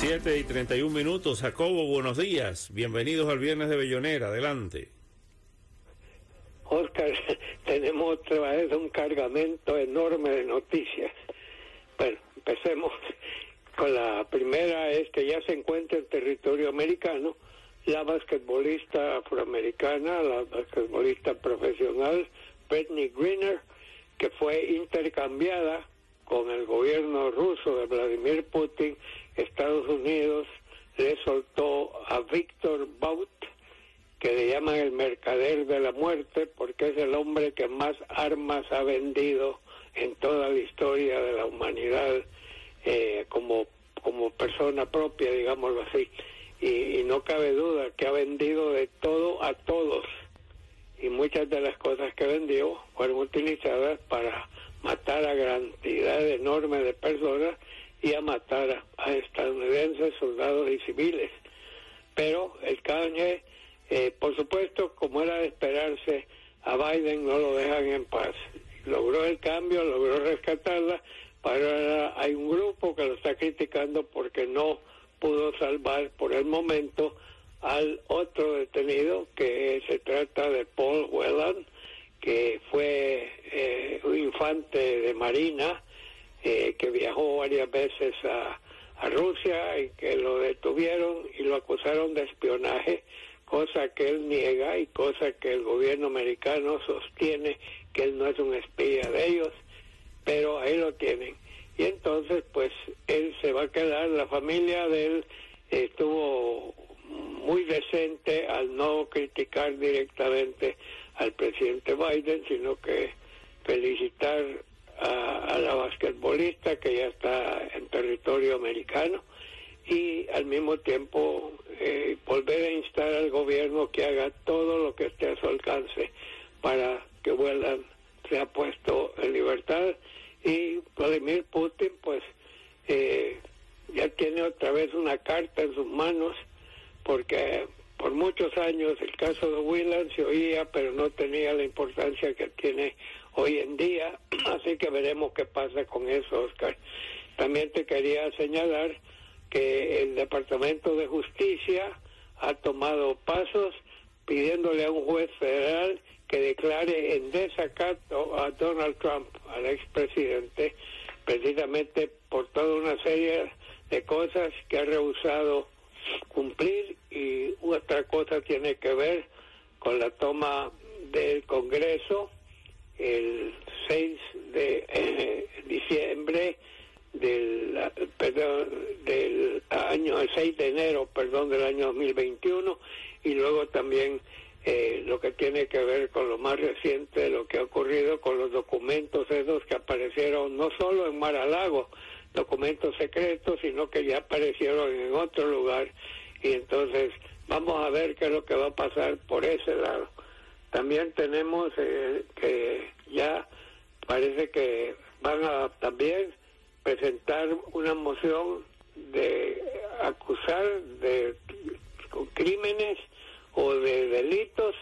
7:31, Jacobo, buenos días. Bienvenidos al Viernes de Bellonera. Adelante. Oscar, tenemos otra vez un cargamento enorme de noticias. Bueno, empecemos con la primera, es que ya se encuentra en territorio americano la basquetbolista afroamericana, la basquetbolista profesional Brittney Griner, que fue intercambiada con el gobierno ruso de Vladimir Putin. Estados Unidos le soltó a Víctor Bout, que le llaman el mercader de la muerte, porque es el hombre que más armas ha vendido en toda la historia de la humanidad, como persona propia, digámoslo así. Y no cabe duda que ha vendido de todo a todos. Y muchas de las cosas que vendió fueron utilizadas para matar a cantidad enorme de personas y a matar a estadounidenses, soldados y civiles. Pero el canje, por supuesto, como era de esperarse, a Biden no lo dejan en paz. Logró el cambio, logró rescatarla, pero ahora hay un grupo que lo está criticando porque no pudo salvar por el momento al otro detenido, que se trata de Paul Whelan, que fue un infante de marina, que viajó varias veces a Rusia, y que lo detuvieron y lo acusaron de espionaje, cosa que él niega y cosa que el gobierno americano sostiene que él no es un espía de ellos, pero ahí lo tienen. Y entonces, pues, él se va a quedar, la familia de él estuvo muy decente al no criticar directamente al presidente Biden, sino que felicitar a la basquetbolista, que ya está en territorio americano, y al mismo tiempo volver a instar al gobierno que haga todo lo que esté a su alcance para que Whelan sea puesto en libertad. Y Vladimir Putin, pues, ya tiene otra vez una carta en sus manos, porque por muchos años el caso de Whelan se oía, pero no tenía la importancia que tiene hoy en día, así que veremos qué pasa con eso, Oscar. También te quería señalar que el Departamento de Justicia ha tomado pasos pidiéndole a un juez federal que declare en desacato a Donald Trump, al expresidente, precisamente por toda una serie de cosas que ha rehusado cumplir, y otra cosa tiene que ver con la toma del Congreso el 6 de diciembre el 6 de enero, del año 2021, y luego también lo que tiene que ver con lo más reciente de lo que ha ocurrido con los documentos esos que aparecieron no solo en Mar-a-Lago, documentos secretos, sino que ya aparecieron en otro lugar, y entonces vamos a ver qué es lo que va a pasar por ese lado. También tenemos que ya parece que van a también presentar una moción de acusar de crímenes o de delitos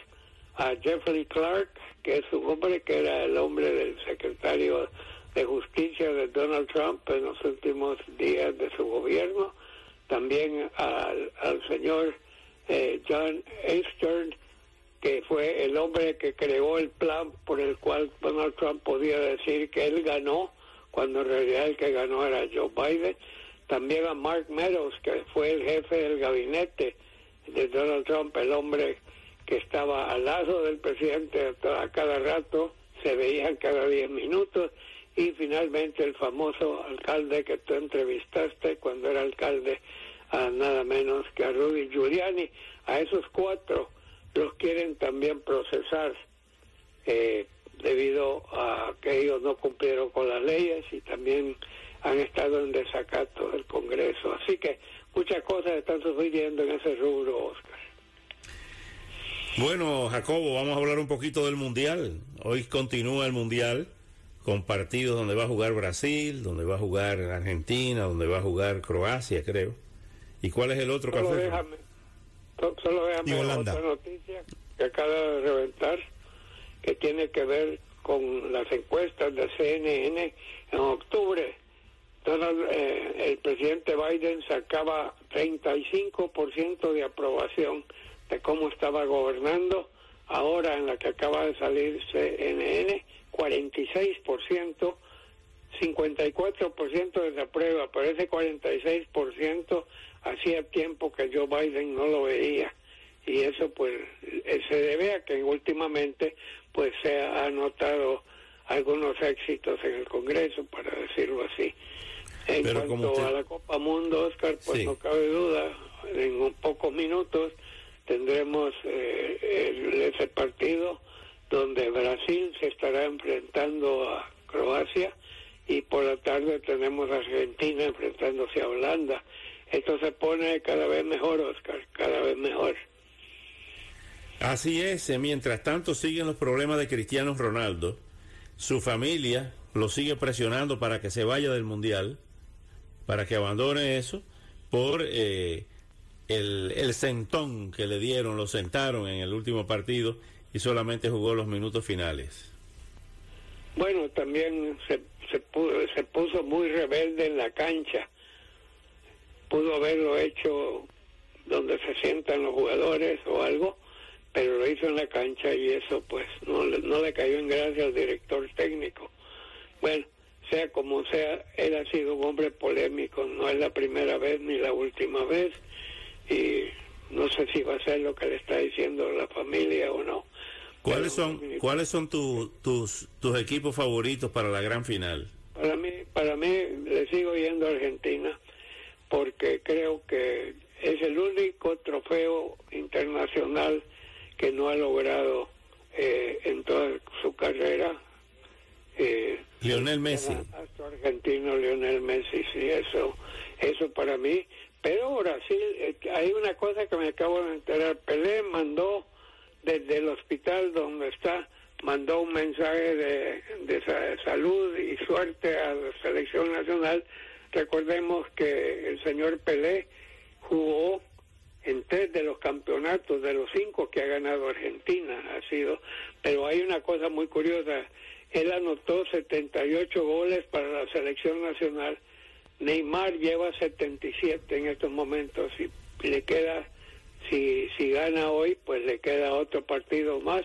a Jeffrey Clark, que es un hombre que era el hombre del secretario de Justicia de Donald Trump en los últimos días de su gobierno. También al señor John Eastman, que fue el hombre que creó el plan por el cual Donald Trump podía decir que él ganó, cuando en realidad el que ganó era Joe Biden. También a Mark Meadows, que fue el jefe del gabinete de Donald Trump, el hombre que estaba al lado del presidente a cada rato, se veían cada 10 minutos. Y finalmente el famoso alcalde que tú entrevistaste cuando era alcalde, a nada menos que a Rudy Giuliani. A esos 4 los quieren también procesar debido a que ellos no cumplieron con las leyes y también han estado en desacato del Congreso. Así que muchas cosas están sucediendo en ese rubro, Oscar. Bueno, Jacobo, vamos a hablar un poquito del Mundial. Hoy continúa el Mundial con partidos donde va a jugar Brasil, donde va a jugar Argentina, donde va a jugar Croacia, creo. ¿Y cuál es el otro? Solo déjame otra noticia que acaba de reventar, que tiene que ver con las encuestas de CNN. En octubre, el presidente Biden sacaba 35% de aprobación de cómo estaba gobernando. Ahora, en la que acaba de salir CNN, 46%, 54% desaprueba, pero ese 46% hacía tiempo que Joe Biden no lo veía. Y eso pues se debe a que últimamente pues se ha notado algunos éxitos en el Congreso, para decirlo así. En cuanto a la Copa Mundo, Oscar, pues sí, no cabe duda, en un pocos minutos tendremos ese partido donde Brasil se estará enfrentando a Croacia, y por la tarde tenemos a Argentina enfrentándose a Holanda. Esto se pone cada vez mejor, Oscar, cada vez mejor. Así es. Mientras tanto siguen los problemas de Cristiano Ronaldo. Su familia lo sigue presionando para que se vaya del Mundial, para que abandone eso, por el sentón que le dieron. Lo sentaron en el último partido y solamente jugó los minutos finales. Bueno, también se puso muy rebelde en la cancha. Pudo haberlo hecho donde se sientan los jugadores o algo, pero lo hizo en la cancha, y eso pues no le cayó en gracia al director técnico. Bueno, sea como sea, él ha sido un hombre polémico, no es la primera vez ni la última vez, y no sé si va a ser lo que le está diciendo la familia o no. ¿Cuáles son tus equipos favoritos para la gran final? Para mí le sigo yendo a Argentina, porque creo que es el único trofeo internacional que no ha logrado en toda su carrera. Lionel Messi. Astro argentino Lionel Messi, sí, eso para mí. Pero Brasil, hay una cosa que me acabo de enterar. Pelé mandó, desde el hospital donde está, mandó un mensaje de salud y suerte a la selección nacional. Recordemos que el señor Pelé jugó en 3 de los campeonatos, de los 5 que ha ganado Argentina, pero hay una cosa muy curiosa: él anotó 78 goles para la selección nacional. Neymar lleva 77 en estos momentos, y le queda, si gana hoy, pues le queda otro partido más